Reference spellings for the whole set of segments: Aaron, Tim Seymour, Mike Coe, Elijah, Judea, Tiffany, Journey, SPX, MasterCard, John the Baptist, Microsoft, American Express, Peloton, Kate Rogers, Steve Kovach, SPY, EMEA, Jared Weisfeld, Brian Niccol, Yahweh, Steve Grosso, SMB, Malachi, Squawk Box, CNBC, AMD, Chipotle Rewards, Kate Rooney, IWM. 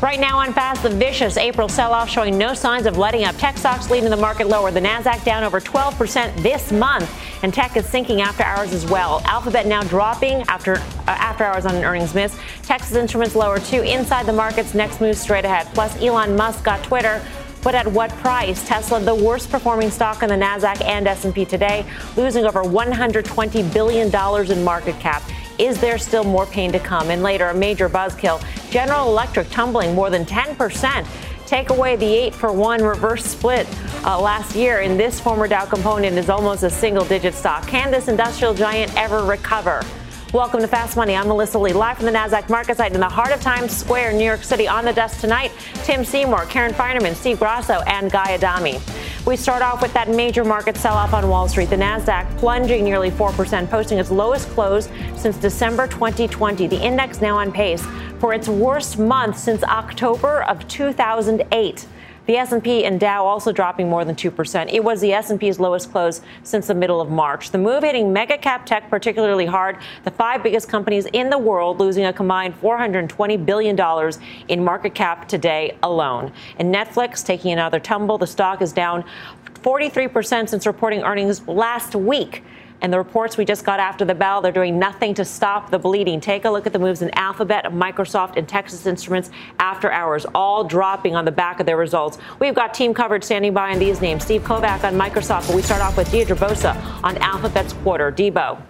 Right now on Fast, the vicious April sell-off showing no signs of letting up. Tech stocks leading the market lower. The Nasdaq down over 12% this month, and tech is sinking after hours as well. Alphabet now dropping after hours on an earnings miss. Texas Instruments lower too. Inside the market's next move straight ahead. Plus, Elon Musk got Twitter, but at what price? Tesla, the worst performing stock in the Nasdaq and S&P today, losing over $120 billion in market cap. Is there still more pain to come? And later, a major buzzkill. General Electric tumbling more than 10%. Take away the 8-for-1 reverse split last year in this former Dow component is almost a single-digit stock. Can this industrial giant ever recover? Welcome to Fast Money. I'm Melissa Lee, live from the Nasdaq market site in the heart of Times Square, New York City. On the desk tonight, Tim Seymour, Karen Feinerman, Steve Grosso, and Guy Adami. We start off with that major market sell-off on Wall Street. The Nasdaq plunging nearly 4%, posting its lowest close since December 2020. The index now on pace for its worst month since October of 2008. The S&P and Dow also dropping more than 2%. It was the S&P's lowest close since the middle of March. The move hitting mega-cap tech particularly hard. The five biggest companies in the world losing a combined $420 billion in market cap today alone. And Netflix taking another tumble. The stock is down 43% since reporting earnings last week. And the reports we just got after the bell, they're doing nothing to stop the bleeding. Take a look at the moves in Alphabet, Microsoft, and Texas Instruments after hours, all dropping on the back of their results. We've got team coverage standing by on these names. Steve Kovach on Microsoft, but we start off with Julia Borson on Alphabet's quarter. Debo.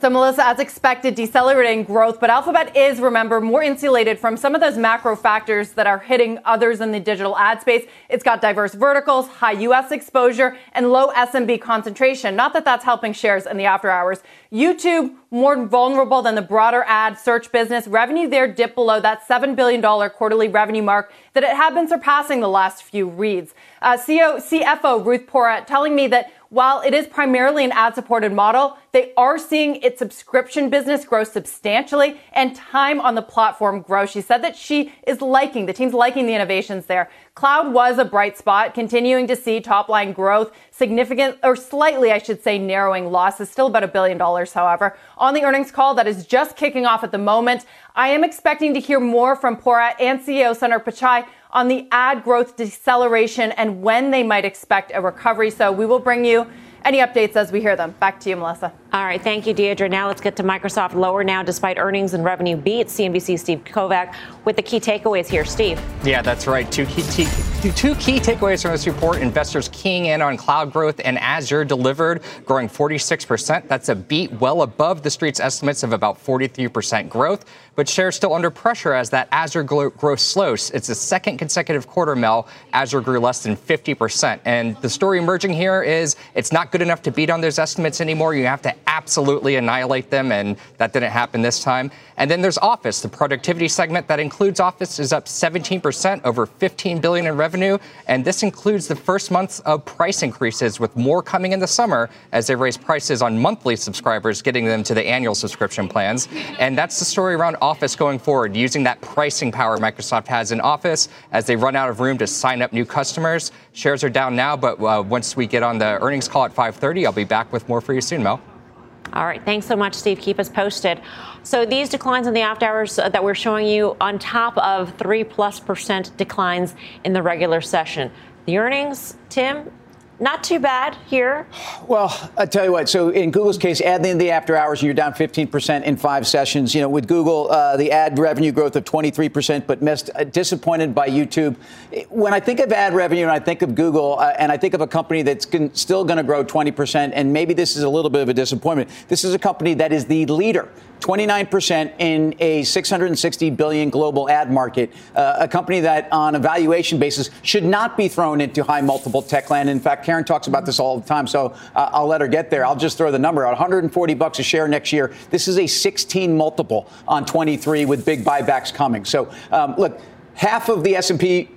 So, Melissa, as expected, decelerating growth, but Alphabet is, remember, more insulated from some of those macro factors that are hitting others in the digital ad space. It's got diverse verticals, high U.S. exposure, and low SMB concentration. Not that that's helping shares in the after hours. YouTube, more vulnerable than the broader ad search business. Revenue there dipped below that $7 billion quarterly revenue mark that it had been surpassing the last few reads. CFO Ruth Porat telling me that while it is primarily an ad-supported model, they are seeing its subscription business grow substantially and time on the platform grow. She said that she is liking, the team's liking the innovations there. Cloud was a bright spot, continuing to see top-line growth, significant, or slightly, I should say, narrowing losses, still about $1 billion, however. On the earnings call that is just kicking off at the moment, I am expecting to hear more from Porat and CEO Sundar Pichai on the ad growth deceleration and when they might expect a recovery. So we will bring you any updates as we hear them. Back to you, Melissa. All right. Thank you, Deirdre. Now let's get to Microsoft, lower now despite earnings and revenue beats. CNBC's Steve Kovach with the key takeaways here. Steve. Yeah, that's right. Two key takeaways from this report. Investors keying in on cloud growth, and Azure delivered, growing 46%. That's a beat well above the street's estimates of about 43% growth. But shares still under pressure as that Azure growth slows. It's the second consecutive quarter, Mel. Azure grew less than 50%. And the story emerging here is it's not good enough to beat on those estimates anymore. You have to absolutely annihilate them, and that didn't happen this time. And then there's Office. The productivity segment that includes Office is up 17%, over $15 billion in revenue. And this includes the first months of price increases, with more coming in the summer as they raise prices on monthly subscribers, getting them to the annual subscription plans. And that's the story around Office going forward, using that pricing power Microsoft has in Office as they run out of room to sign up new customers. Shares are down now, but once we get on the earnings call at 5:30, I'll be back with more for you soon, Mel. All right. Thanks so much, Steve. Keep us posted. So these declines in the after hours that we're showing you on top of 3+% declines in the regular session. The earnings, Tim? Not too bad here. Well, I tell you what. So in Google's case, add in the after hours, and you're down 15% in five sessions. You know, with Google, the ad revenue growth of 23%, but missed. Disappointed by YouTube. When I think of ad revenue and I think of Google and I think of a company that's still going to grow 20%, and maybe this is a little bit of a disappointment. This is a company that is the leader, 29% in a $660 billion global ad market, a company that on a valuation basis should not be thrown into high multiple tech land. In fact, Karen talks about this all the time, so I'll let her get there. I'll just throw the number out. 140 bucks a share next year. This is a 16 multiple on 23 with big buybacks coming. So, look, half of the S&P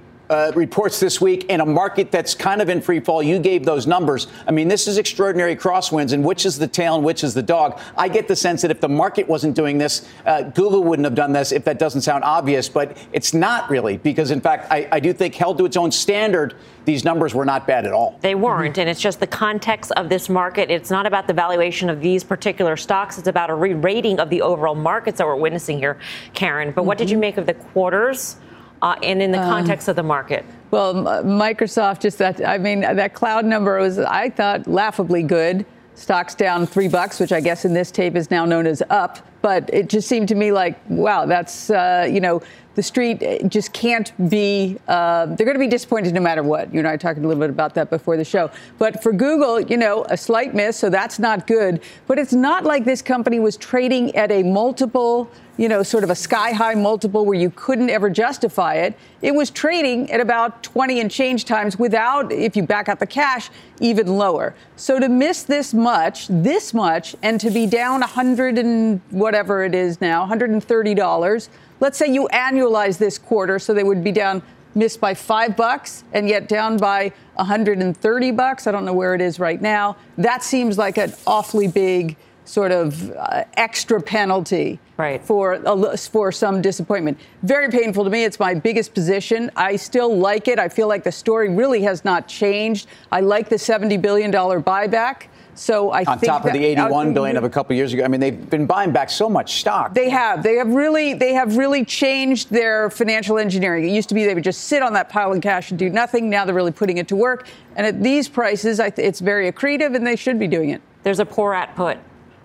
reports this week in a market that's kind of in free fall. You gave those numbers. I mean, this is extraordinary crosswinds, and which is the tail and which is the dog. I get the sense that if the market wasn't doing this, Google wouldn't have done this, if that doesn't sound obvious, but it's not really, because in fact, I do think, held to its own standard, these numbers were not bad at all. They weren't, and it's just the context of this market. It's not about the valuation of these particular stocks. It's about a re-rating of the overall markets that we're witnessing here, Karen. But what did you make of the quarters? And in the context of the market? Well, Microsoft, just that, I mean, that cloud number was, I thought, laughably good. Stock's down $3, which I guess in this tape is now known as up. But it just seemed to me like, wow, that's, you know, the street just can't be, they're going to be disappointed no matter what. You and I talked a little bit about that before the show. But for Google, you know, a slight miss, so that's not good. But it's not like this company was trading at a multiple, you know, sort of a sky-high multiple where you couldn't ever justify it. It was trading at about 20 and change times without, if you back out the cash, even lower. So to miss this much, and to be down 100 and whatever it is now, $130, let's say you annualize this quarter, so they would be down, missed by $5, and yet down by $130. I don't know where it is right now. That seems like an awfully big sort of extra penalty, right, for some disappointment. Very painful to me. It's my biggest position. I still like it. I feel like the story really has not changed. I like the $70 billion buyback. So I on think top of the $81 billion of a couple of years ago. I mean, they've been buying back so much stock. They have. They have really changed their financial engineering. It used to be they would just sit on that pile of cash and do nothing. Now they're really putting it to work. And at these prices, it's very accretive, and they should be doing it. There's a poor at put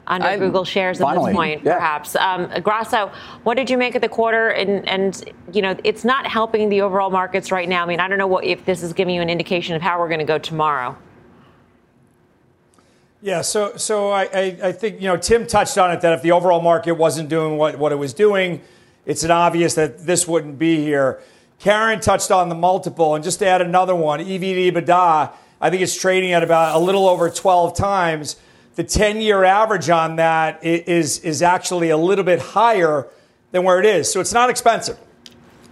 under Google shares finally, at this point, perhaps. Grosso, what did you make of the quarter? And, you know, it's not helping the overall markets right now. I mean, I don't know if this is giving you an indication of how we're going to go tomorrow. Yeah, so I think, you know, Tim touched on it, that if the overall market wasn't doing what it was doing, it's an obvious that this wouldn't be here. Karen touched on the multiple, and just to add another one, EV/EBITDA, I think it's trading at about a little over 12 times. The 10-year average on that is actually a little bit higher than where it is, so it's not expensive.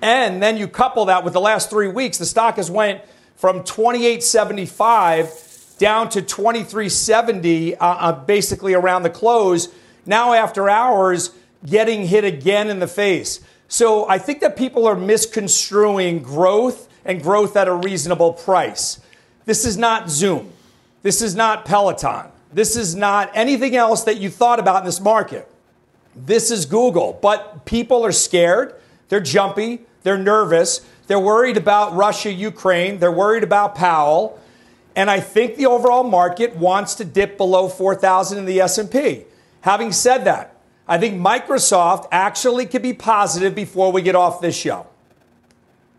And then you couple that with the last 3 weeks, the stock has went from $28.75 down to $23.70, basically around the close. Now after hours, getting hit again in the face. So I think that people are misconstruing growth and growth at a reasonable price. This is not Zoom. This is not Peloton. This is not anything else that you thought about in this market. This is Google. But people are scared. They're jumpy. They're nervous. They're worried about Russia, Ukraine. They're worried about Powell. And I think the overall market wants to dip below 4,000 in the S&P. Having said that, I think Microsoft actually could be positive before we get off this show.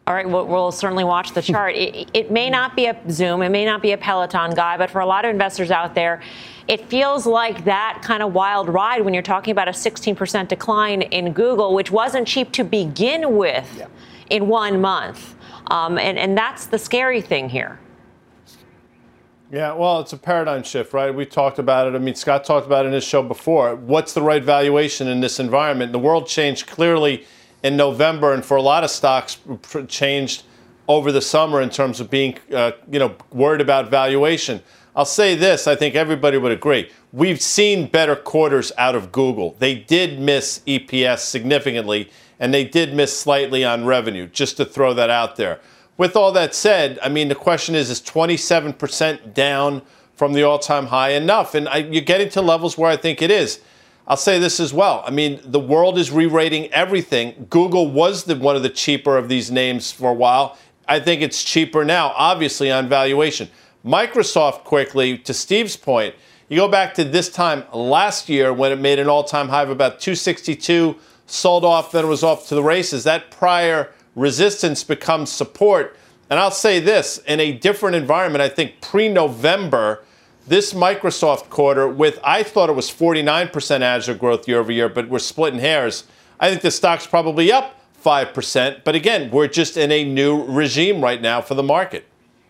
All right, we'll certainly watch the chart. It may not be a Zoom, it may not be a Peloton, Guy, but for a lot of investors out there, it feels like that kind of wild ride when you're talking about a 16% decline in Google, which wasn't cheap to begin with in 1 month. And that's the scary thing here. Yeah, well, it's a paradigm shift, right? We talked about it. I mean, Scott talked about it in his show before. What's the right valuation in this environment? The world changed clearly in November, and for a lot of stocks changed over the summer in terms of being, you know, worried about valuation. I'll say this. I think everybody would agree. We've seen better quarters out of Google. They did miss EPS significantly, and they did miss slightly on revenue, just to throw that out there. With all that said, I mean, the question is 27% down from the all-time high enough? And you're getting to levels where I think it is. I'll say this as well. I mean, the world is re-rating everything. Google was one of the cheaper of these names for a while. I think it's cheaper now, obviously, on valuation. Microsoft, quickly, to Steve's point, you go back to this time last year when it made an all-time high of about 262, sold off, then it was off to the races. That prior resistance becomes support. And I'll say this, in a different environment, I think pre-November, this Microsoft quarter with, I thought it was 49% Azure growth year over year, but we're splitting hairs. I think the stock's probably up 5%. But again, we're just in a new regime right now for the market.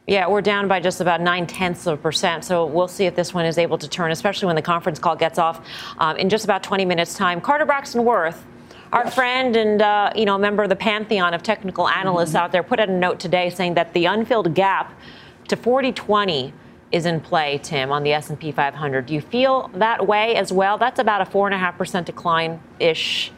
Yeah, we're down by just about 0.9%. So we'll see if this one is able to turn, especially when the conference call gets off in just about 20 minutes time. Carter Braxton Worth Our friend and a member of the pantheon of technical analysts out there put out a note today saying that the unfilled gap to 4020 is in play, Tim, on the S&P 500. Do you feel that way as well? That's about a 4.5% decline-ish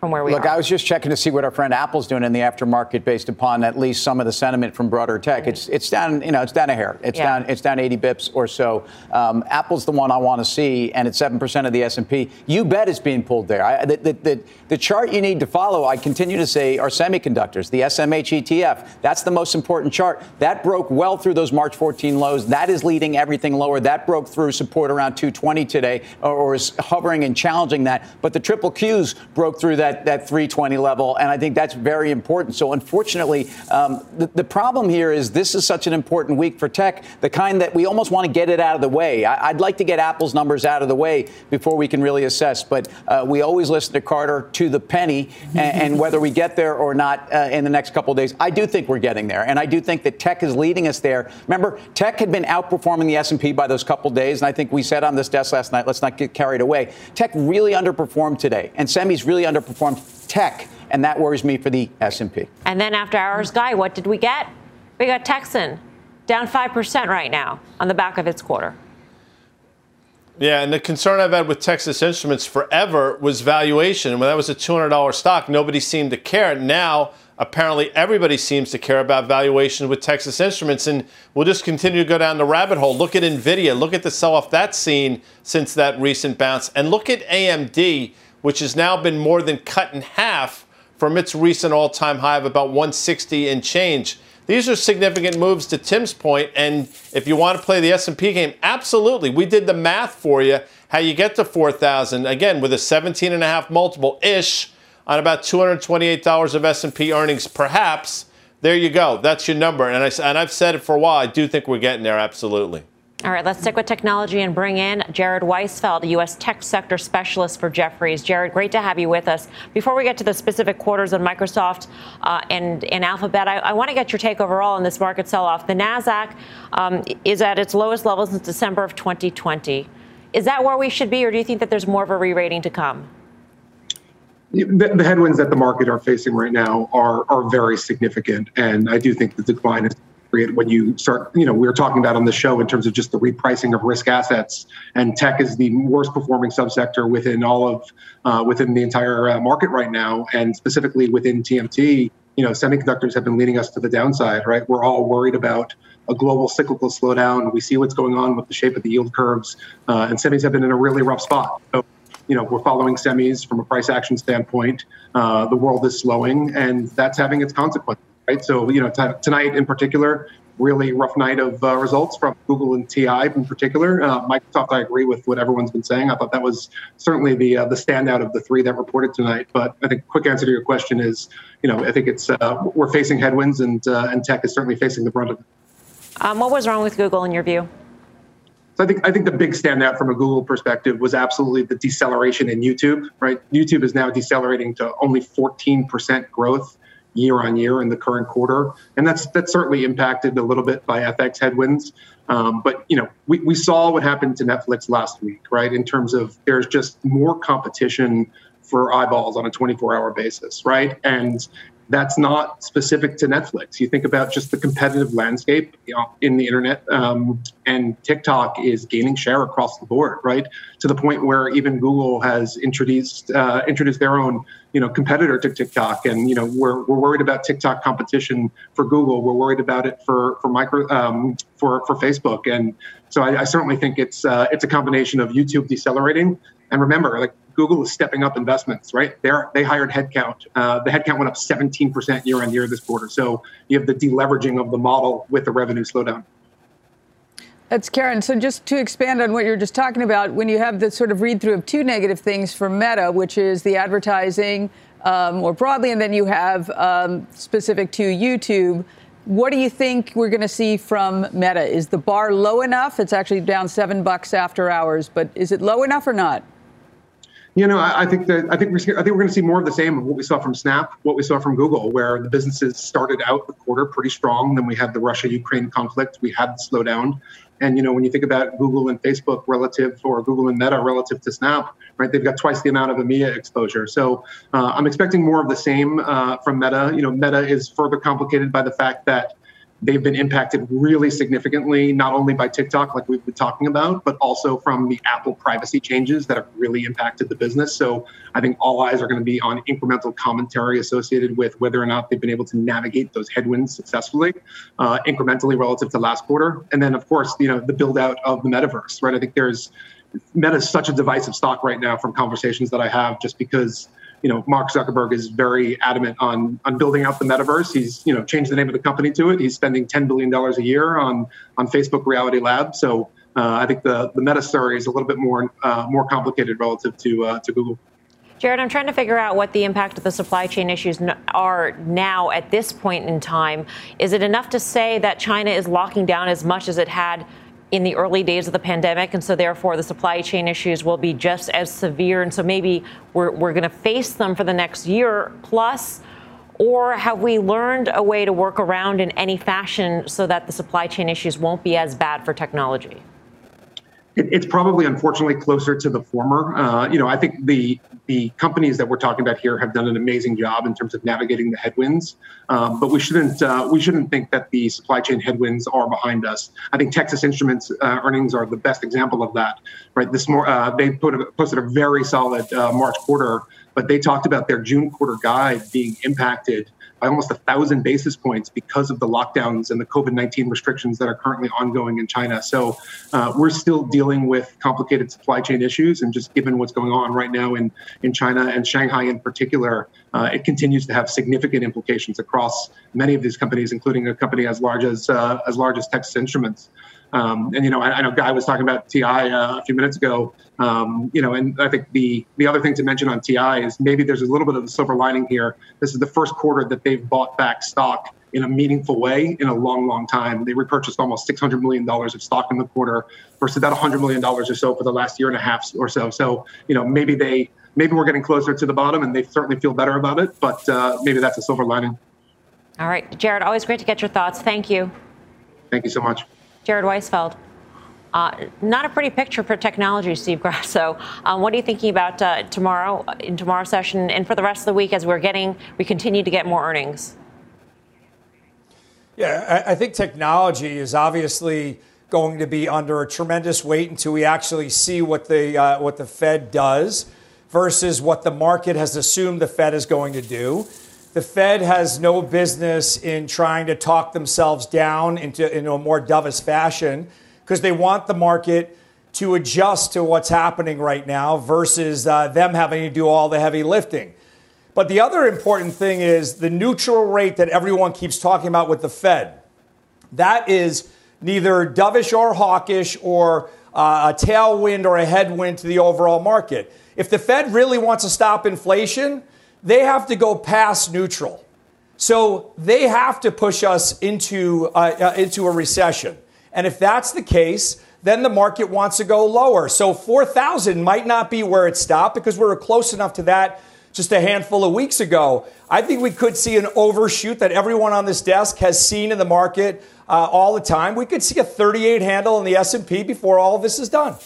from where we are. Look, I was just checking to see what our friend Apple's doing in the aftermarket based upon at least some of the sentiment from broader tech. Mm-hmm. It's down, it's down a hair. It's down 80 bips or so. Apple's the one I want to see, and it's 7% of the S&P. You bet it's being pulled there. The chart you need to follow, I continue to say, are semiconductors, the SMH ETF. That's the most important chart. That broke well through those March 14 lows. That is leading everything lower. That broke through support around 220 today, or is hovering and challenging that. But the triple Qs broke through that 320 level, and I think that's very important. So unfortunately, the problem here is this is such an important week for tech, the kind that we almost want to get it out of the way. I'd like to get Apple's numbers out of the way before we can really assess, but we always listen to Carter to the penny, and whether we get there or not in the next couple of days. I do think we're getting there, and I do think that tech is leading us there. Remember, tech had been outperforming the S&P by those couple of days, and I think we said on this desk last night, let's not get carried away. Tech really underperformed today, and semis really underperformed tech, and that worries me for the S&P. And then after hours, Guy, what did we get? We got Texan down 5% right now on the back of its quarter. Yeah, and the concern I've had with Texas Instruments forever was valuation. And when that was a $200 stock, nobody seemed to care. Now, apparently, everybody seems to care about valuation with Texas Instruments. And we'll just continue to go down the rabbit hole. Look at NVIDIA. Look at the sell-off that's seen since that recent bounce. And look at AMD, which has now been more than cut in half from its recent all-time high of about 160 and change. These are significant moves, to Tim's point, and if you want to play the S&P game, absolutely. We did the math for you, how you get to 4,000, again, with a 17.5 multiple-ish on about $228 of S&P earnings, perhaps. There you go. That's your number. And I've said it for a while. I do think we're getting there, absolutely. All right, let's stick with technology and bring in Jared Weisfeld, U.S. tech sector specialist for Jefferies. Jared, great to have you with us. Before we get to the specific quarters on Microsoft and Alphabet, I want to get your take overall on this market sell-off. The Nasdaq is at its lowest level since December of 2020. Is that where we should be, or do you think that there's more of a re-rating to come? The headwinds that the market are facing right now are very significant, and I do think the decline is when you start, we were talking about on the show in terms of just the repricing of risk assets, and tech is the worst performing subsector within within the entire market right now, and specifically within TMT. Semiconductors have been leading us to the downside, right? We're all worried about a global cyclical slowdown. We see what's going on with the shape of the yield curves, and semis have been in a really rough spot. So, we're following semis from a price action standpoint. The world is slowing, and that's having its consequences. Right. So, tonight in particular, really rough night of results from Google and TI in particular. Microsoft, I agree with what everyone's been saying. I thought that was certainly the standout of the three that reported tonight. But I think quick answer to your question is, I think it's we're facing headwinds, and tech is certainly facing the brunt of it. What was wrong with Google in your view? So I think the big standout from a Google perspective was absolutely the deceleration in YouTube. Right. YouTube is now decelerating to only 14% growth year on year in the current quarter. And that's certainly impacted a little bit by FX headwinds. But, we saw what happened to Netflix last week, right? In terms of there's just more competition for eyeballs on a 24-hour basis, right? And that's not specific to Netflix. You think about just the competitive landscape in the internet, and TikTok is gaining share across the board, right? To the point where even Google has introduced their own, competitor to TikTok, and we're worried about TikTok competition for Google. We're worried about it for Facebook, and so I certainly think it's a combination of YouTube decelerating, and remember, like, Google is stepping up investments, right? They hired headcount. The headcount went up 17% year on year this quarter. So you have the deleveraging of the model with the revenue slowdown. That's Karen. So just to expand on what you were just talking about, when you have this sort of read through of two negative things for Meta, which is the advertising more broadly, and then you have specific to YouTube, what do you think we're going to see from Meta? Is the bar low enough? It's actually down $7 after hours, but is it low enough or not? I think we're going to see more of the same of what we saw from Snap, what we saw from Google, where the businesses started out the quarter pretty strong. Then we had the Russia-Ukraine conflict. We had the slowdown. And, when you think about Google and Facebook relative, or Google and Meta relative to Snap, right? They've got twice the amount of EMEA exposure. So I'm expecting more of the same from Meta. You know, Meta is further complicated by the fact that they've been impacted really significantly, not only by TikTok, like we've been talking about, but also from the Apple privacy changes that have really impacted the business. So I think all eyes are going to be on incremental commentary associated with whether or not they've been able to navigate those headwinds successfully, incrementally relative to last quarter. And then, of course, you know, the build out of the metaverse, right? I think Meta is such a divisive stock right now from conversations that I have, just because, you know, Mark Zuckerberg is very adamant on building out the metaverse. He's, you know, changed the name of the company to it. He's spending $10 billion a year on Facebook Reality Lab. So I think the Meta story is a little bit more complicated relative to Google. Jared, I'm trying to figure out what the impact of the supply chain issues are now at this point in time. Is it enough to say that China is locking down as much as it had in the early days of the pandemic, and so therefore the supply chain issues will be just as severe, and so maybe we're going to face them for the next year plus? Or have we learned a way to work around in any fashion so that the supply chain issues won't be as bad for technology? It's probably, unfortunately, closer to the former. You know, I think the companies that we're talking about here have done an amazing job in terms of navigating the headwinds, but we shouldn't think that the supply chain headwinds are behind us. I think Texas Instruments earnings are the best example of that. Right, they posted a very solid March quarter, but they talked about their June quarter guide being impacted by almost 1,000 basis points because of the lockdowns and the COVID-19 restrictions that are currently ongoing in China. So we're still dealing with complicated supply chain issues, and just given what's going on right now in China and Shanghai in particular, it continues to have significant implications across many of these companies, including a company as large as Texas Instruments. And, you know, I know Guy was talking about TI a few minutes ago, you know, and I think the other thing to mention on TI is maybe there's a little bit of a silver lining here. This is the first quarter that they've bought back stock in a meaningful way in a long, long time. They repurchased almost $600 million of stock in the quarter versus about $100 million or so for the last year and a half or so. So, you know, maybe we're getting closer to the bottom, and they certainly feel better about it, but maybe that's a silver lining. All right, Jared, always great to get your thoughts. Thank you. Thank you so much. Jared Weisfeld, not a pretty picture for technology, Steve Grosso. What are you thinking about tomorrow, in tomorrow's session, and for the rest of the week as we continue to get more earnings? Yeah, I think technology is obviously going to be under a tremendous wait until we actually see what the Fed does versus what the market has assumed the Fed is going to do. The Fed has no business in trying to talk themselves down into a more dovish fashion, because they want the market to adjust to what's happening right now versus them having to do all the heavy lifting. But the other important thing is the neutral rate that everyone keeps talking about with the Fed. That is neither dovish or hawkish or a tailwind or a headwind to the overall market. If the Fed really wants to stop inflation, they have to go past neutral. So they have to push us into a recession. And if that's the case, then the market wants to go lower. So 4,000 might not be where it stopped, because we were close enough to that just a handful of weeks ago. I think we could see an overshoot that everyone on this desk has seen in the market all the time. We could see a 38 handle in the S&P before all of this is done.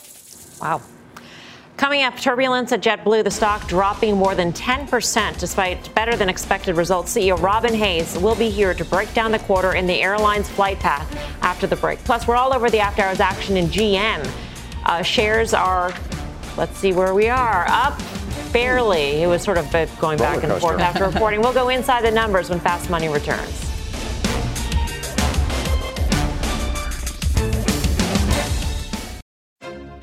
Wow. Coming up, turbulence at JetBlue, the stock dropping more than 10% despite better than expected results. CEO Robin Hayes will be here to break down the quarter in the airline's flight path after the break. Plus, we're all over the after hours action in GM. Shares are, let's see where we are, up barely. It was sort of going back and forth after reporting. We'll go inside the numbers when Fast Money returns.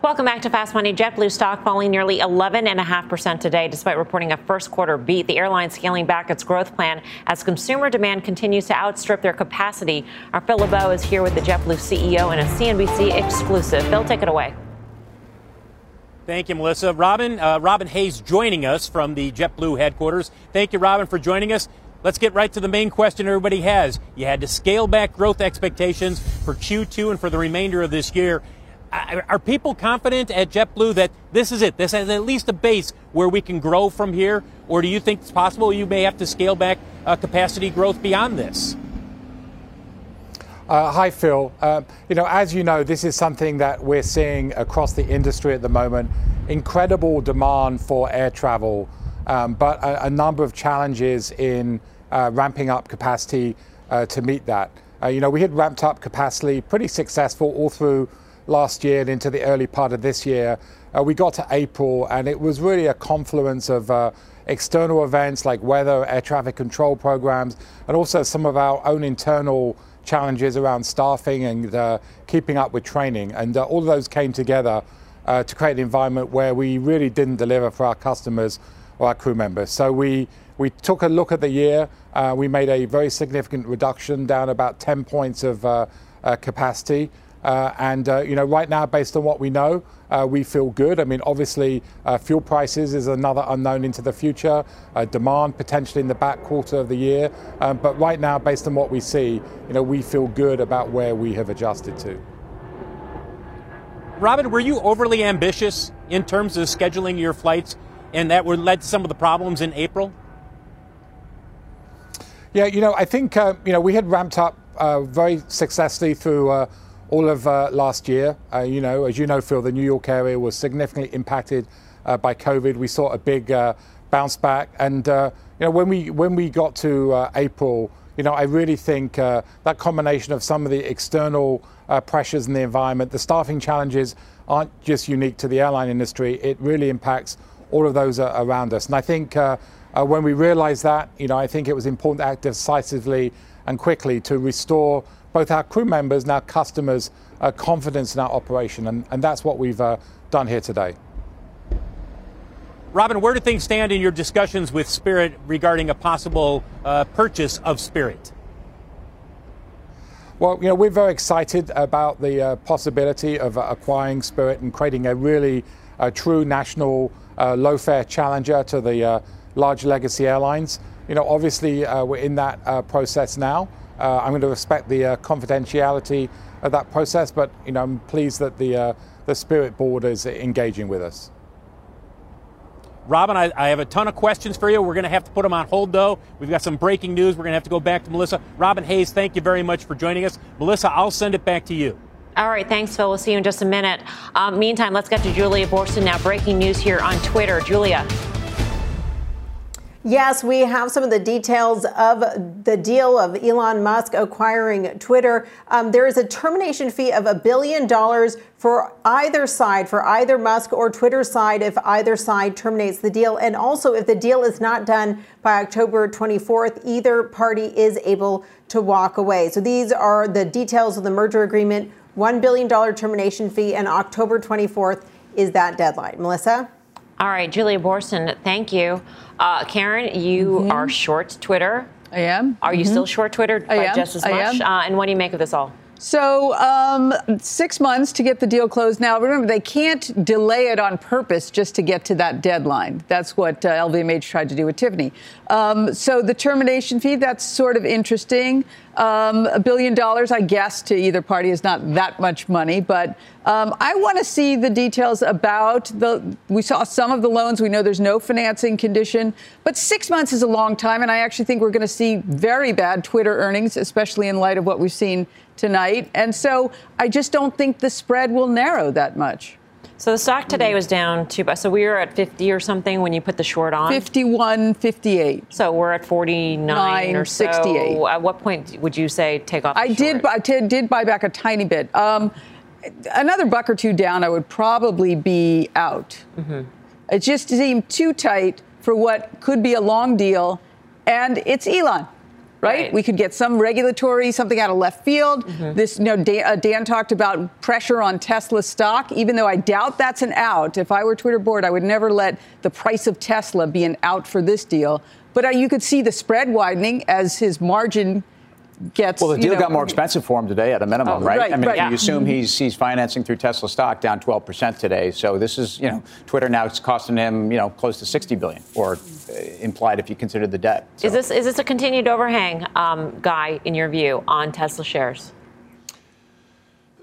Welcome back to Fast Money. JetBlue stock falling nearly 11.5% today, despite reporting a first quarter beat. The airline scaling back its growth plan as consumer demand continues to outstrip their capacity. Our Phil LeBeau is here with the JetBlue CEO in a CNBC exclusive. Phil, take it away. Thank you, Melissa. Robin Hayes joining us from the JetBlue headquarters. Thank you, Robin, for joining us. Let's get right to the main question everybody has. You had to scale back growth expectations for Q2 and for the remainder of this year. Are people confident at JetBlue that this is it? This is at least a base where we can grow from here? Or do you think it's possible you may have to scale back capacity growth beyond this? Hi, Phil. As you know, this is something that we're seeing across the industry at the moment. Incredible demand for air travel, but a number of challenges in ramping up capacity to meet that. We had ramped up capacity pretty successful all through last year and into the early part of this year. We got to April, and it was really a confluence of external events like weather, air traffic control programs, and also some of our own internal challenges around staffing and keeping up with training. And all of those came together to create an environment where we really didn't deliver for our customers or our crew members. So we took a look at the year. We made a very significant reduction, down about 10 points of capacity. Right now, based on what we know, we feel good. I mean, obviously, fuel prices is another unknown into the future, demand potentially in the back quarter of the year. But right now, based on what we see, we feel good about where we have adjusted to. Robin, were you overly ambitious in terms of scheduling your flights and that led to some of the problems in April? Yeah, I think, we had ramped up very successfully through all of last year. As you know, Phil, the New York area was significantly impacted by COVID. We saw a big bounce back. And, when we got to April, I really think that combination of some of the external pressures in the environment, the staffing challenges aren't just unique to the airline industry. It really impacts all of those around us. And I think when we realized that, I think it was important to act decisively and quickly to restore both our crew members and our customers' confidence in our operation. And that's what we've done here today. Robin, where do things stand in your discussions with Spirit regarding a possible purchase of Spirit? Well, we're very excited about the possibility of acquiring Spirit and creating a really true national low-fare challenger to the large legacy airlines. Obviously, we're in that process now. I'm going to respect the confidentiality of that process, but I'm pleased that the Spirit board is engaging with us. Robin, I have a ton of questions for you. We're going to have to put them on hold, though. We've got some breaking news. We're going to have to go back to Melissa. Robin Hayes, thank you very much for joining us. Melissa, I'll send it back to you. All right, thanks, Phil. We'll see you in just a minute. Meantime, let's get to Julia Borson now. Breaking news here on Twitter. Julia. Yes, we have some of the details of the deal of Elon Musk acquiring Twitter. There is a termination fee of $1 billion for either side, for either Musk or Twitter side, if either side terminates the deal. And also, if the deal is not done by October 24th, either party is able to walk away. So these are the details of the merger agreement, $1 billion termination fee, and October 24th is that deadline. Melissa? All right, Julia Borson, thank you. Karen, you are short Twitter. I am. Are you still short Twitter by just as much? And what do you make of this all? So 6 months to get the deal closed. Now, remember, they can't delay it on purpose just to get to that deadline. That's what LVMH tried to do with Tiffany. So the termination fee, that's sort of interesting. $1 billion, I guess, to either party is not that much money. But I want to see the details about we saw some of the loans. We know there's no financing condition. But 6 months is a long time. And I actually think we're going to see very bad Twitter earnings, especially in light of what we've seen tonight. And so I just don't think the spread will narrow that much. So the stock today was down 2%. So we were at 50 or something when you put the short on. 51.58. So we're at 49 or 68. So. At what point would you say take off the short? I did buy back a tiny bit. another buck or two down, I would probably be out. Mm-hmm. It just seemed too tight for what could be a long deal. And it's Elon, right? We could get some regulatory, something out of left field. Mm-hmm. This, you know, Dan talked about pressure on Tesla stock, even though I doubt that's an out. If I were Twitter board, I would never let the price of Tesla be an out for this deal. But you could see the spread widening as his margin gets. Well, the deal got more expensive for him today at a minimum, right? I mean, you assume he's financing through Tesla stock down 12% today. So this is, you know, Twitter now is costing him, you know, close to $60 billion, or implied if you consider the debt. So. Is this a continued overhang, Guy, in your view, on Tesla shares?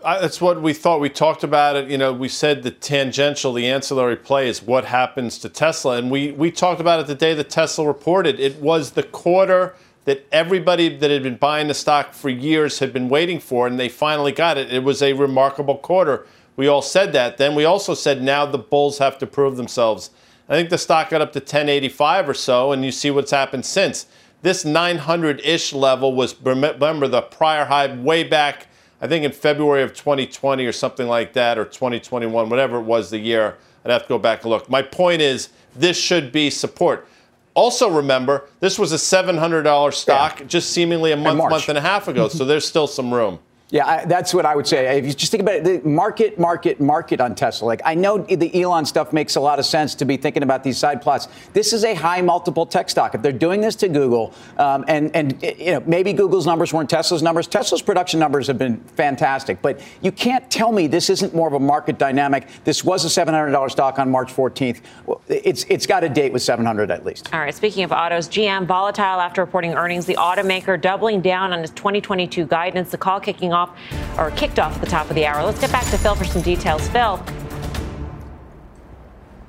That's what we thought. We talked about it. You know, we said the tangential, the ancillary play is what happens to Tesla. And we talked about it the day that Tesla reported. It was the quarter that everybody that had been buying the stock for years had been waiting for, and they finally got it. It was a remarkable quarter. We all said that. Then we also said now the bulls have to prove themselves. I think the stock got up to 1085 or so, and you see what's happened since. This 900-ish level was, remember, the prior high way back, I think in February of 2020 or something like that, or 2021, whatever it was the year. I'd have to go back and look. My point is this should be support. Also remember, this was a $700 stock just seemingly a month and a half ago, so there's still some room. Yeah, that's what I would say. If you just think about it, the market on Tesla. Like, I know the Elon stuff makes a lot of sense to be thinking about these side plots. This is a high multiple tech stock. If they're doing this to Google, and you know, maybe Google's numbers weren't Tesla's numbers. Tesla's production numbers have been fantastic, but you can't tell me this isn't more of a market dynamic. This was a $700 stock on March 14th. It's got a date with 700 at least. All right. Speaking of autos, GM volatile after reporting earnings. The automaker doubling down on its 2022 guidance. The call kicking off or kicked off at the top of the hour. Let's get back to Phil for some details. Phil.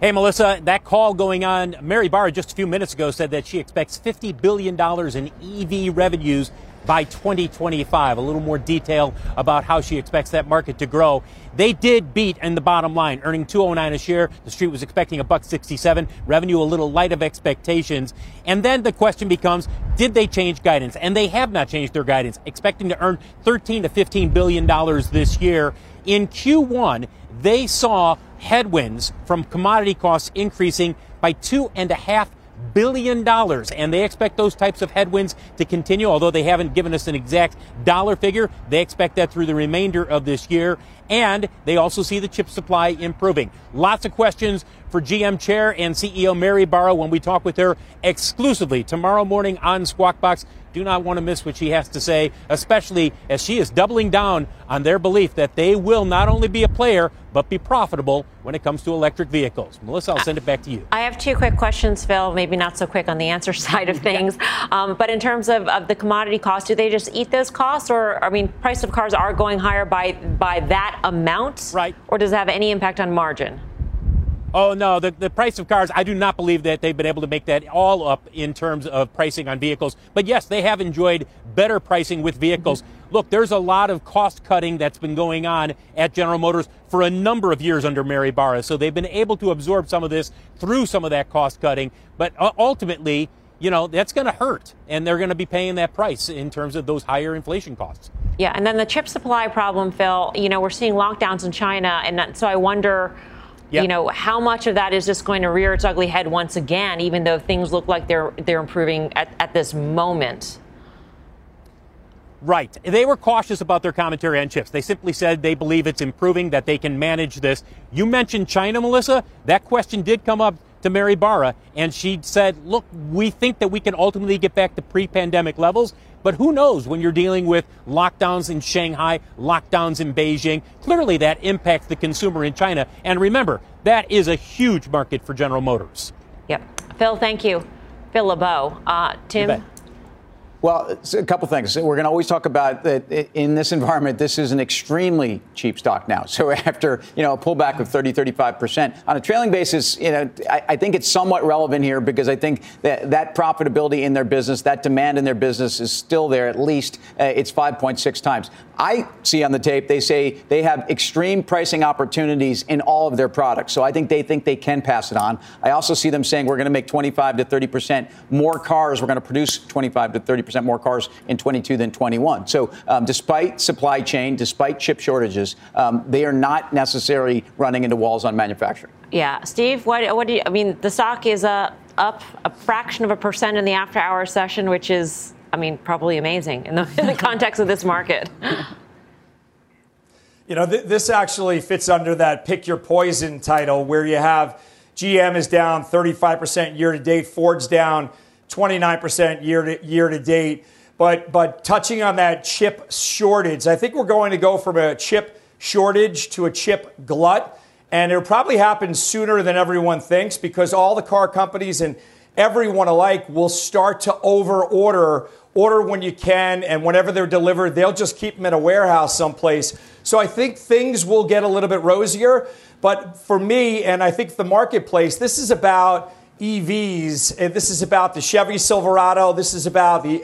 Hey, Melissa, that call going on, Mary Barra just a few minutes ago said that she expects $50 billion in EV revenues by 2025. A little more detail about how she expects that market to grow. They did beat in the bottom line, earning $2.09 a share. The street was expecting $1.67. Revenue a little light of expectations. And then the question becomes, did they change guidance? And they have not changed their guidance, expecting to earn $13 to $15 billion this year. In Q1, they saw headwinds from commodity costs increasing by $2.5 billion, and they expect those types of headwinds to continue, although they haven't given us an exact dollar figure. They expect that through the remainder of this year, and they also see the chip supply improving. Lots of questions for GM Chair and CEO Mary Barra when we talk with her exclusively tomorrow morning on Squawk Box. Do not want to miss what she has to say, especially as she is doubling down on their belief that they will not only be a player, but be profitable when it comes to electric vehicles. Melissa, I'll send it back to you. I have two quick questions, Phil, maybe not so quick on the answer side of things. But in terms of the commodity costs, do they just eat those costs? Or, I mean, price of cars are going higher by that amount? Right. Or does it have any impact on margin? Oh, no, the price of cars, I do not believe that they've been able to make that all up in terms of pricing on vehicles. But, yes, they have enjoyed better pricing with vehicles. Mm-hmm. Look, there's a lot of cost cutting that's been going on at General Motors for a number of years under Mary Barra. So they've been able to absorb some of this through some of that cost cutting. But ultimately, you know, that's going to hurt, and they're going to be paying that price in terms of those higher inflation costs. Yeah, and then the chip supply problem, Phil, you know, we're seeing lockdowns in China, and so I wonder, you know, how much of that is just going to rear its ugly head once again, even though things look like they're improving at this moment. Right. They were cautious about their commentary on chips. They simply said they believe it's improving, that they can manage this. You mentioned China, Melissa. That question did come up to Mary Barra, and she said, look, we think that we can ultimately get back to pre-pandemic levels, but who knows when you're dealing with lockdowns in Shanghai, lockdowns in Beijing. Clearly that impacts the consumer in China. And remember, that is a huge market for General Motors. Yep. Phil, thank you. Phil LeBeau. Tim? Well, a couple things. We're going to always talk about that in this environment. This is an extremely cheap stock now. So after, you know, a pullback of 30-35% on a trailing basis, you know, I think it's somewhat relevant here because I think that profitability in their business, that demand in their business is still there. At least it's 5.6 times. I see on the tape they say they have extreme pricing opportunities in all of their products. So I think they can pass it on. I also see them saying we're going to make 25 to 30% more cars. We're going to produce 25 to 30%. 30% more cars in 22 than 21. So despite supply chain, despite chip shortages, they are not necessarily running into walls on manufacturing. Yeah. Steve, what do you, I mean, the stock is up a fraction of a percent in the after hour session, which is, I mean, probably amazing in the context of this market. You know, this actually fits under that pick your poison title where you have GM is down 35% year to date. Ford's down 29% year to date. But touching on that chip shortage, I think we're going to go from a chip shortage to a chip glut. And it'll probably happen sooner than everyone thinks because all the car companies and everyone alike will start to order when you can, and whenever they're delivered, they'll just keep them in a warehouse someplace. So I think things will get a little bit rosier. But for me, and I think the marketplace, this is about EVs. And this is about the Chevy Silverado. This is about the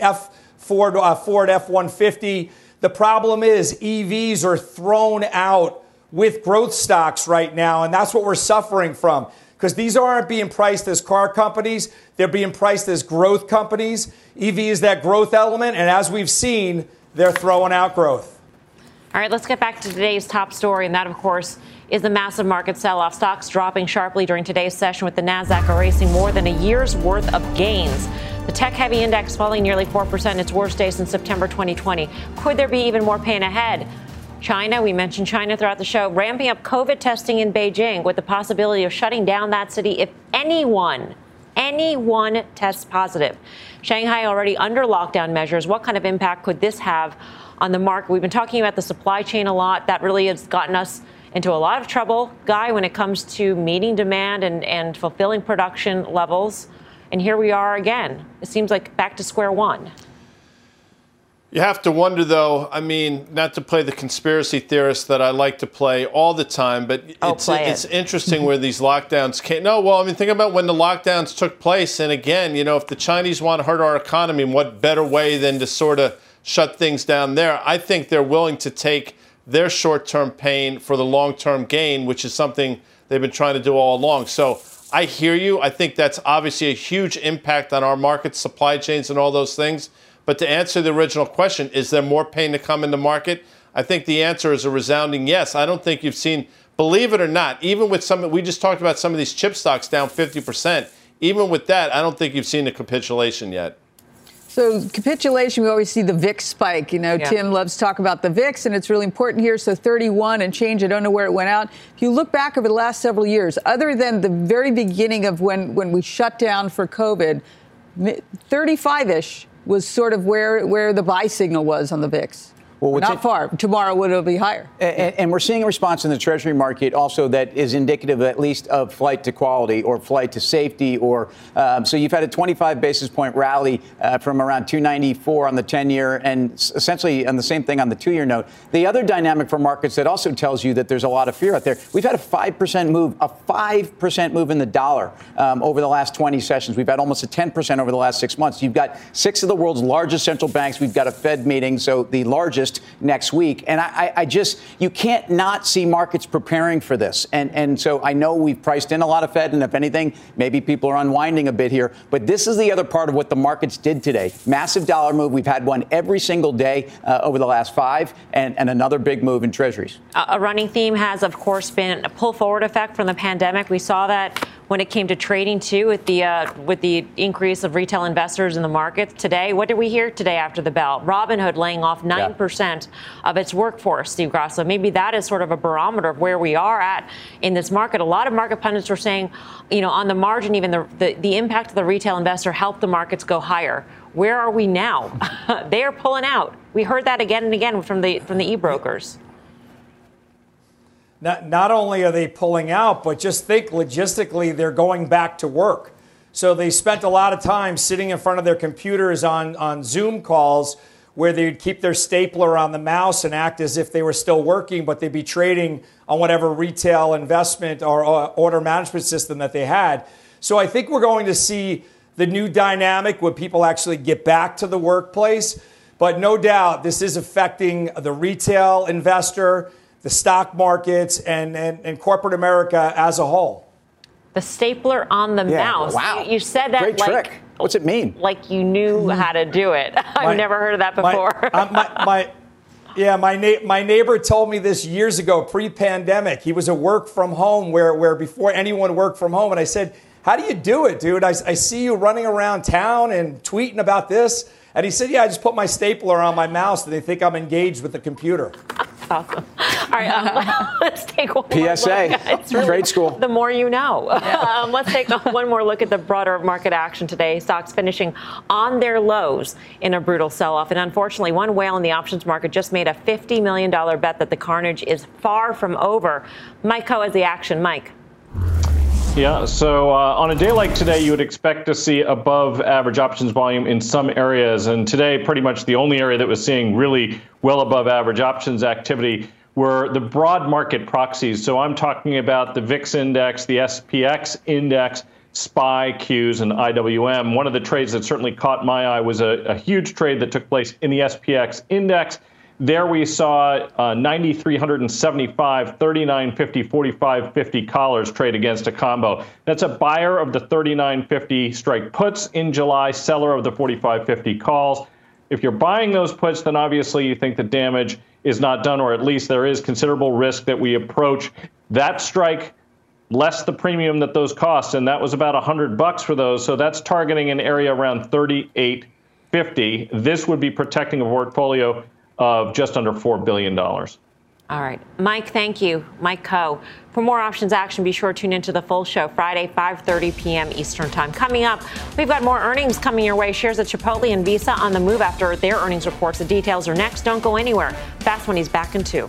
Ford F-150. The problem is EVs are thrown out with growth stocks right now, and that's what we're suffering from. Because these aren't being priced as car companies. They're being priced as growth companies. EV is that growth element. And as we've seen, they're throwing out growth. All right, let's get back to today's top story. And that, of course, is the massive market sell-off. Stocks dropping sharply during today's session with the Nasdaq erasing more than a year's worth of gains. The tech-heavy index falling nearly 4%, its worst day since September 2020. Could there be even more pain ahead? China, we mentioned China throughout the show, ramping up COVID testing in Beijing with the possibility of shutting down that city if anyone tests positive. Shanghai already under lockdown measures. What kind of impact could this have on the market? We've been talking about the supply chain a lot. That really has gotten us into a lot of trouble, Guy, when it comes to meeting demand and fulfilling production levels. And here we are again. It seems like back to square one. You have to wonder, though, I mean, not to play the conspiracy theorist that I like to play all the time, but it's interesting where these lockdowns came. No, well, I mean, think about when the lockdowns took place. And again, you know, if the Chinese want to hurt our economy, what better way than to sort of shut things down there? I think they're willing to take their short-term pain for the long-term gain, which is something they've been trying to do all along. So I hear you. I think that's obviously a huge impact on our markets, supply chains, and all those things. But to answer the original question, is there more pain to come in the market? I think the answer is a resounding yes. I don't think you've seen, believe it or not, even with some, we just talked about some of these chip stocks down 50%. Even with that, I don't think you've seen a capitulation yet. So capitulation, we always see the VIX spike. You know, yeah. Tim loves to talk about the VIX, and it's really important here. So 31 and change. I don't know where it went out. If you look back over the last several years, other than the very beginning of when we shut down for COVID, 35-ish. Was sort of where the buy signal was on the VIX. Well, not far. Tomorrow would be higher. And we're seeing a response in the Treasury market also that is indicative at least of flight to quality or flight to safety. Or so you've had a 25 basis point rally from around 294 on the 10-year and essentially on the same thing on the 2-year note. The other dynamic for markets that also tells you that there's a lot of fear out there. We've had a 5% move, in the dollar over the last 20 sessions. We've had almost a 10% over the last 6 months. You've got 6 of the world's largest central banks. We've got a Fed meeting, so the largest next week. And I just, you can't not see markets preparing for this. And so I know we've priced in a lot of Fed, and if anything, maybe people are unwinding a bit here. But this is the other part of what the markets did today. Massive dollar move. We've had one every single day over the last 5, and another big move in Treasuries. A running theme has, of course, been a pull forward effect from the pandemic. We saw that when it came to trading, too, with the increase of retail investors in the markets today. What did we hear today after the bell? Robinhood laying off 9% of its workforce, Steve Grosso. Maybe that is sort of a barometer of where we are at in this market. A lot of market pundits were saying, you know, on the margin, even the impact of the retail investor helped the markets go higher. Where are we now? They are pulling out. We heard that again and again from the e-brokers. Not only are they pulling out, but just think logistically, they're going back to work. So they spent a lot of time sitting in front of their computers on Zoom calls where they'd keep their stapler on the mouse and act as if they were still working, but they'd be trading on whatever retail investment or order management system that they had. So I think we're going to see the new dynamic where people actually get back to the workplace. But no doubt this is affecting the retail investor, the stock markets, and corporate America as a whole. The stapler on the mouse. Wow. You said that. Great like trick. What's it mean? Like you knew how to do it. I've never heard of that before. My neighbor told me this years ago, pre-pandemic. He was a work from home where before anyone worked from home. And I said, how do you do it, dude? I see you running around town and tweeting about this. And he said, yeah, I just put my stapler on my mouse and they think I'm engaged with the computer. Awesome. All right, let's take one more look. PSA, it's really grade school. The more you know. Yeah. Let's take one more look at the broader market action today. Stocks finishing on their lows in a brutal sell-off. And unfortunately, one whale in the options market just made a $50 million bet that the carnage is far from over. Mike Coe has the action. Mike. Yeah, so on a day like today, you would expect to see above average options volume in some areas. And today, pretty much the only area that was seeing really well above average options activity were the broad market proxies. So I'm talking about the VIX index, the SPX index, SPY, Qs, and IWM. One of the trades that certainly caught my eye was a huge trade that took place in the SPX index. There we saw 9,375, 39.50, 45.50 callers trade against a combo. That's a buyer of the 39.50 strike puts in July, seller of the 45.50 calls. If you're buying those puts, then obviously you think the damage is not done, or at least there is considerable risk that we approach that strike less the premium that those cost, and that was about $100 for those. So that's targeting an area around 38.50. This would be protecting a portfolio of just under $4 billion. All right. Mike, thank you. Mike Coe. For more options action, be sure to tune into the full show Friday, 5:30 p.m. Eastern Time. Coming up, we've got more earnings coming your way. Shares at Chipotle and Visa on the move after their earnings reports. The details are next. Don't go anywhere. Fast Money's back in 2.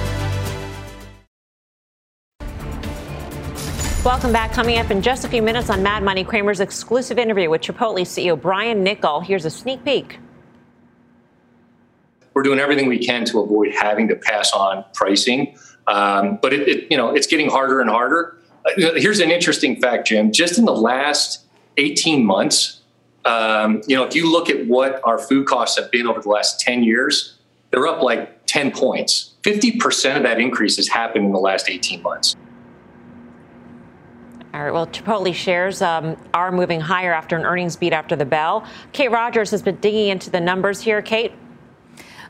Welcome back. Coming up in just a few minutes on Mad Money, Cramer's exclusive interview with Chipotle CEO Brian Niccol. Here's a sneak peek. We're doing everything we can to avoid having to pass on pricing, but it's getting harder and harder. Here's an interesting fact, Jim. Just in the last 18 months, if you look at what our food costs have been over the last 10 years, they're up like 10 points. 50% of that increase has happened in the last 18 months. All right, well, Chipotle shares are moving higher after an earnings beat after the bell. Kate Rogers has been digging into the numbers here. Kate?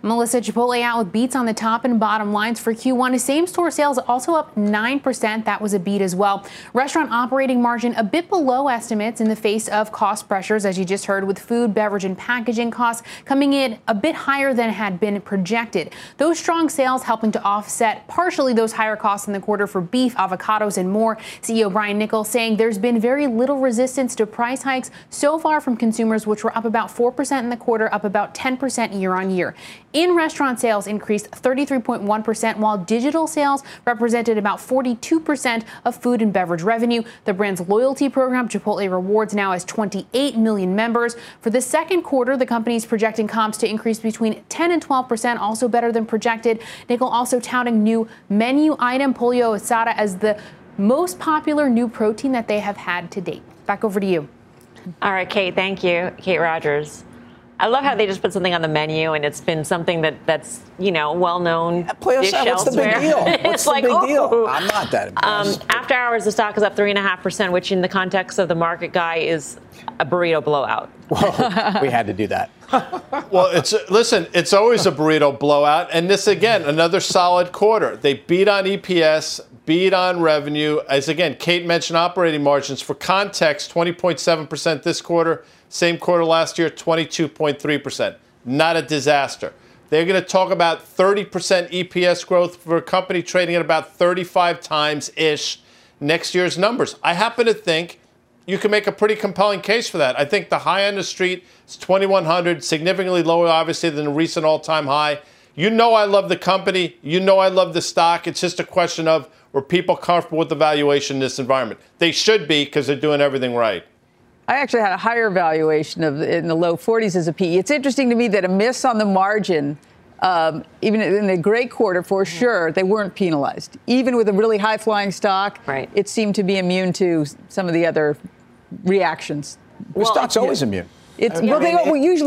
Melissa, Chipotle out with beats on the top and bottom lines for Q1. Same-store sales also up 9%. That was a beat as well. Restaurant operating margin a bit below estimates in the face of cost pressures, as you just heard, with food, beverage, and packaging costs coming in a bit higher than had been projected. Those strong sales helping to offset partially those higher costs in the quarter for beef, avocados, and more. CEO Brian Niccol saying there's been very little resistance to price hikes so far from consumers, which were up about 4% in the quarter, up about 10% year on year. In-restaurant sales increased 33.1%, while digital sales represented about 42% of food and beverage revenue. The brand's loyalty program, Chipotle Rewards, now has 28 million members. For the second quarter, the company's projecting comps to increase between 10 and 12%, also better than projected. Niccol also touting new menu item, pollo asada, as the most popular new protein that they have had to date. Back over to you. All right, Kate, thank you. Kate Rogers. I love how they just put something on the menu and it's been something that's, you know, well-known. What's the big deal? What's the big deal? I'm not that impressed. After hours, the stock is up 3.5%, which in the context of the market, Guy, is a burrito blowout. Whoa, we had to do that. Well, it's always a burrito blowout. And this, again, another solid quarter. They beat on EPS, beat on revenue. As, again, Kate mentioned operating margins. For context, 20.7% this quarter. Same quarter last year, 22.3%. Not a disaster. They're going to talk about 30% EPS growth for a company trading at about 35 times-ish next year's numbers. I happen to think you can make a pretty compelling case for that. I think the high on the street is 2,100, significantly lower, obviously, than the recent all-time high. You know I love the company. You know I love the stock. It's just a question of, were people comfortable with the valuation in this environment? They should be, because they're doing everything right. I actually had a higher valuation of in the low 40s as a PE. It's interesting to me that a miss on the margin, even in a great quarter for sure, they weren't penalized. Even with a really high-flying stock, right, it seemed to be immune to some of the other reactions. Well, the stock's always immune. Usually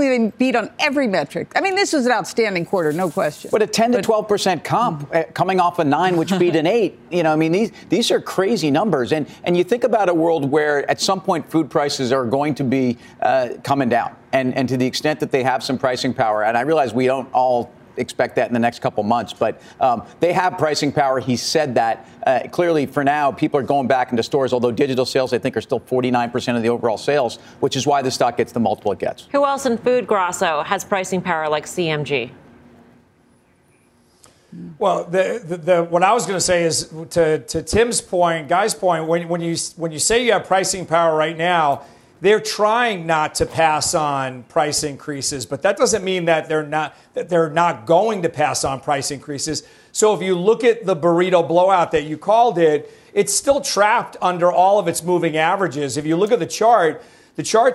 they beat on every metric. I mean, this was an outstanding quarter, no question. But a 10 to 12% comp coming off a 9, which beat an 8. You know, I mean, these are crazy numbers. And you think about a world where at some point food prices are going to be coming down. And to the extent that they have some pricing power, and I realize we don't all expect that in the next couple months, but they have pricing power. He said that clearly for now, people are going back into stores, although digital sales, I think, are still 49% of the overall sales, which is why the stock gets the multiple it gets. Who else in food, Grosso, has pricing power like CMG? Well, what I was going to say is, to Tim's point, Guy's point, when you say you have pricing power right now, they're trying not to pass on price increases, but that doesn't mean that they're not going to pass on price increases. So if you look at the burrito blowout that you called it, it's still trapped under all of its moving averages. If you look at the chart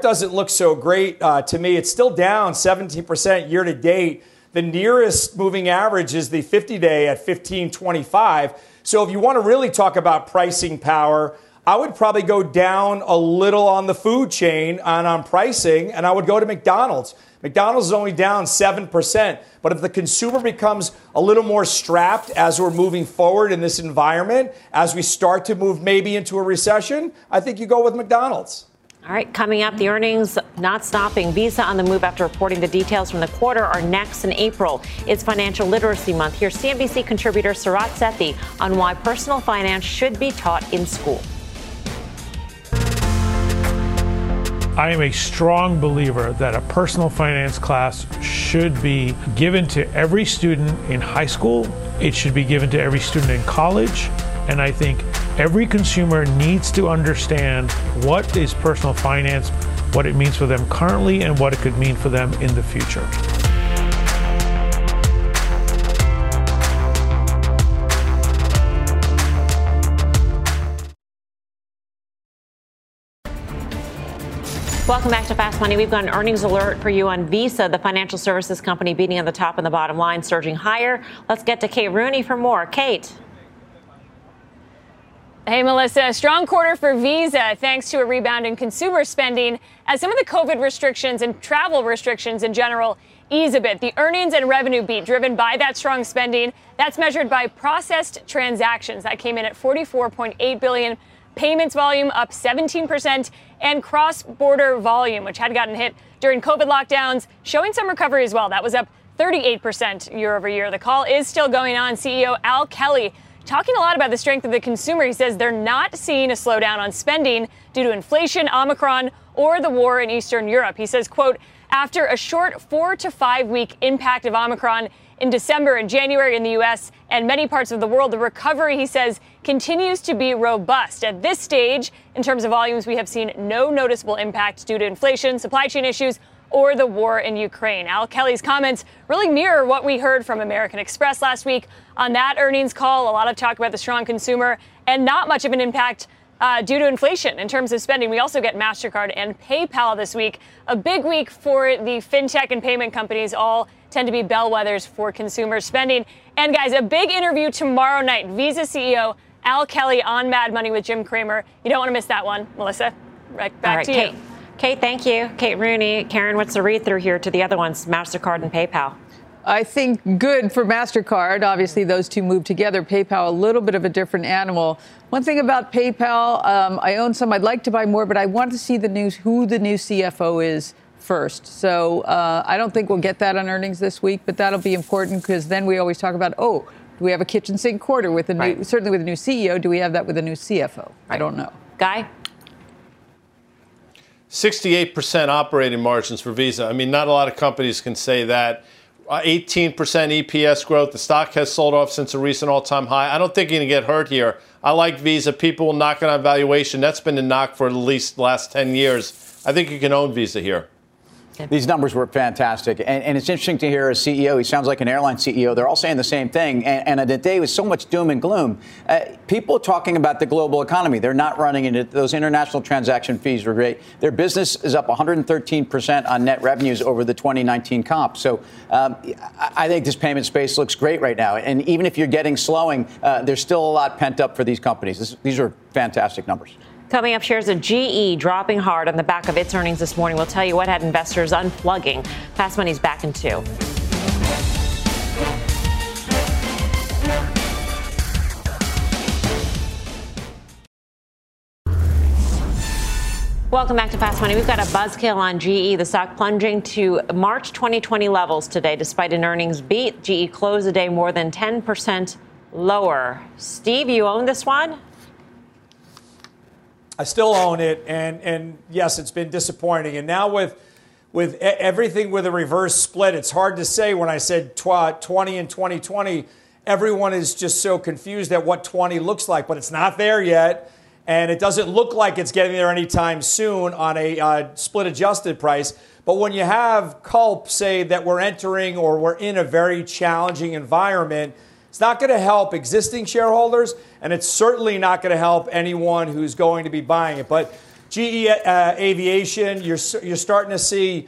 doesn't look so great to me. It's still down 17% year to date. The nearest moving average is the 50-day at 1525. So if you want to really talk about pricing power, I would probably go down a little on the food chain and on pricing, and I would go to McDonald's. McDonald's is only down 7%, but if the consumer becomes a little more strapped as we're moving forward in this environment, as we start to move maybe into a recession, I think you go with McDonald's. All right, coming up, the earnings not stopping. Visa on the move after reporting the details from the quarter are next. In April, it's Financial Literacy Month. Here's CNBC contributor Sarat Sethi on why personal finance should be taught in school. I am a strong believer that a personal finance class should be given to every student in high school. It should be given to every student in college. And I think every consumer needs to understand what is personal finance, what it means for them currently, and what it could mean for them in the future. Welcome back to Fast Money. We've got an earnings alert for you on Visa, the financial services company beating on the top and the bottom line, surging higher. Let's get to Kate Rooney for more. Kate. Hey, Melissa. A strong quarter for Visa thanks to a rebound in consumer spending as some of the COVID restrictions and travel restrictions in general ease a bit. The earnings and revenue beat driven by that strong spending, that's measured by processed transactions. That came in at 44.8 billion. Payments volume up 17% and cross-border volume, which had gotten hit during COVID lockdowns, showing some recovery as well. That was up 38% year over year. The call is still going on. CEO Al Kelly talking a lot about the strength of the consumer. He says they're not seeing a slowdown on spending due to inflation, Omicron, or the war in Eastern Europe. He says, quote, after a short 4 to 5 week impact of Omicron in December and January in the U.S. and many parts of the world, the recovery, he says, continues to be robust. At this stage, in terms of volumes, we have seen no noticeable impact due to inflation, supply chain issues, or the war in Ukraine. Al Kelly's comments really mirror what we heard from American Express last week on that earnings call. A lot of talk about the strong consumer and not much of an impact due to inflation in terms of spending. We also get MasterCard and PayPal this week. A big week for the fintech and payment companies, all tend to be bellwethers for consumer spending. And guys, a big interview tomorrow night. Visa CEO Al Kelly on Mad Money with Jim Cramer. You don't want to miss that one. Melissa, right back to you. Kate. Kate, thank you. Kate Rooney. Karen, what's the read-through here to the other ones, MasterCard and PayPal? I think good for MasterCard. Obviously, those two move together. PayPal, a little bit of a different animal. One thing about PayPal, I own some. I'd like to buy more, but I want to see the news, who the new CFO is first. So I don't think we'll get that on earnings this week, but that'll be important because then we always talk about, oh, do we have a kitchen sink quarter with a new, right. Certainly with a new CEO? Do we have that with a new CFO? Right. I don't know. Guy? 68% operating margins for Visa. I mean, not a lot of companies can say that. 18% EPS growth. The stock has sold off since a recent all-time high. I don't think you're going to get hurt here. I like Visa. People knocking on valuation. That's been the knock for at least the last 10 years. I think you can own Visa here. These numbers were fantastic. And it's interesting to hear a CEO. He sounds like an airline CEO. They're all saying the same thing. And the day was so much doom and gloom. People talking about the global economy. They're not running into those international transaction fees were great. Their business is up 113% on net revenues over the 2019 comp. So I think this payment space looks great right now. And even if you're getting slowing, there's still a lot pent up for these companies. These are fantastic numbers. Coming up, shares of GE dropping hard on the back of its earnings this morning. We'll tell you what had investors unplugging. Fast Money's back in two. Welcome back to Fast Money. We've got a buzzkill on GE, the stock plunging to March 2020 levels today. Despite an earnings beat, GE closed the day more than 10% lower. Steve, you own this one? I still own it, and yes, it's been disappointing. And now with everything with a reverse split, it's hard to say. When I said 20 and 2020, everyone is just so confused at what 20 looks like, but it's not there yet, and it doesn't look like it's getting there anytime soon on a split-adjusted price. But when you have Culp say that we're entering or we're in a very challenging environment, it's not going to help existing shareholders, and it's certainly not going to help anyone who's going to be buying it. But GE Aviation, you're starting to see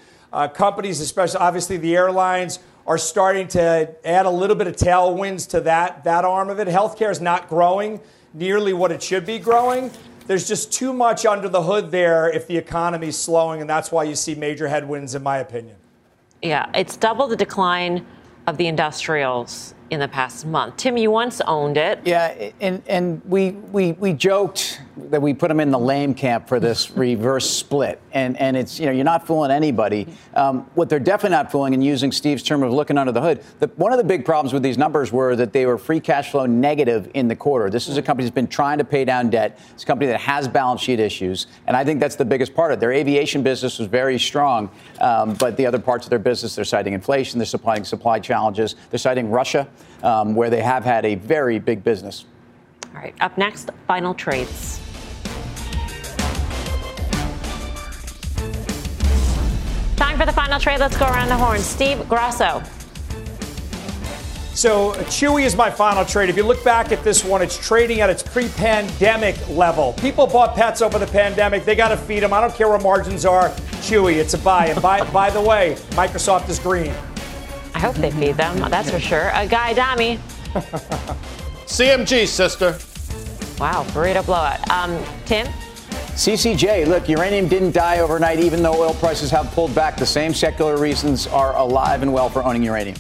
companies, especially obviously the airlines, are starting to add a little bit of tailwinds to that arm of it. Healthcare is not growing nearly what it should be growing. There's just too much under the hood there if the economy's slowing, and that's why you see major headwinds, in my opinion. Yeah, it's double the decline of the industrials in the past month. Tim, you once owned it. Yeah, and we joked that we put them in the lame camp for this reverse split. And it's, you know, you're not fooling anybody. What they're definitely not fooling, and using Steve's term of looking under the hood, one of the big problems with these numbers were that they were free cash flow negative in the quarter. This is a company that's been trying to pay down debt. It's a company that has balance sheet issues. And I think that's the biggest part of it. Their aviation business was very strong, but the other parts of their business, they're citing inflation, they're citing supply challenges, they're citing Russia, where they have had a very big business. All right. Up next, final trades. Time for the final trade. Let's go around the horn. Steve Grosso. So Chewy is my final trade. If you look back at this one, it's trading at its pre-pandemic level. People bought pets over the pandemic. They got to feed them. I don't care what margins are. Chewy, it's a buy. And by the way, Microsoft is green. I hope they feed them. That's for sure. Guy Adami. CMG, sister. Wow, burrito blowout. Tim? CCJ, look, uranium didn't die overnight, even though oil prices have pulled back. The same secular reasons are alive and well for owning uranium.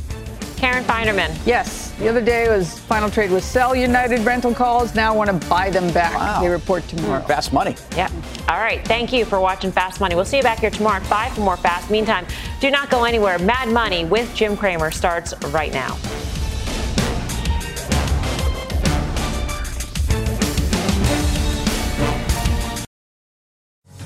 Karen Feinerman. Yes. The other day was final trade was sell United rental calls. Now want to buy them back. Wow. They report tomorrow. Fast Money. Yeah. All right. Thank you for watching Fast Money. We'll see you back here tomorrow at 5 for more Fast. Meantime, do not go anywhere. Mad Money with Jim Cramer starts right now.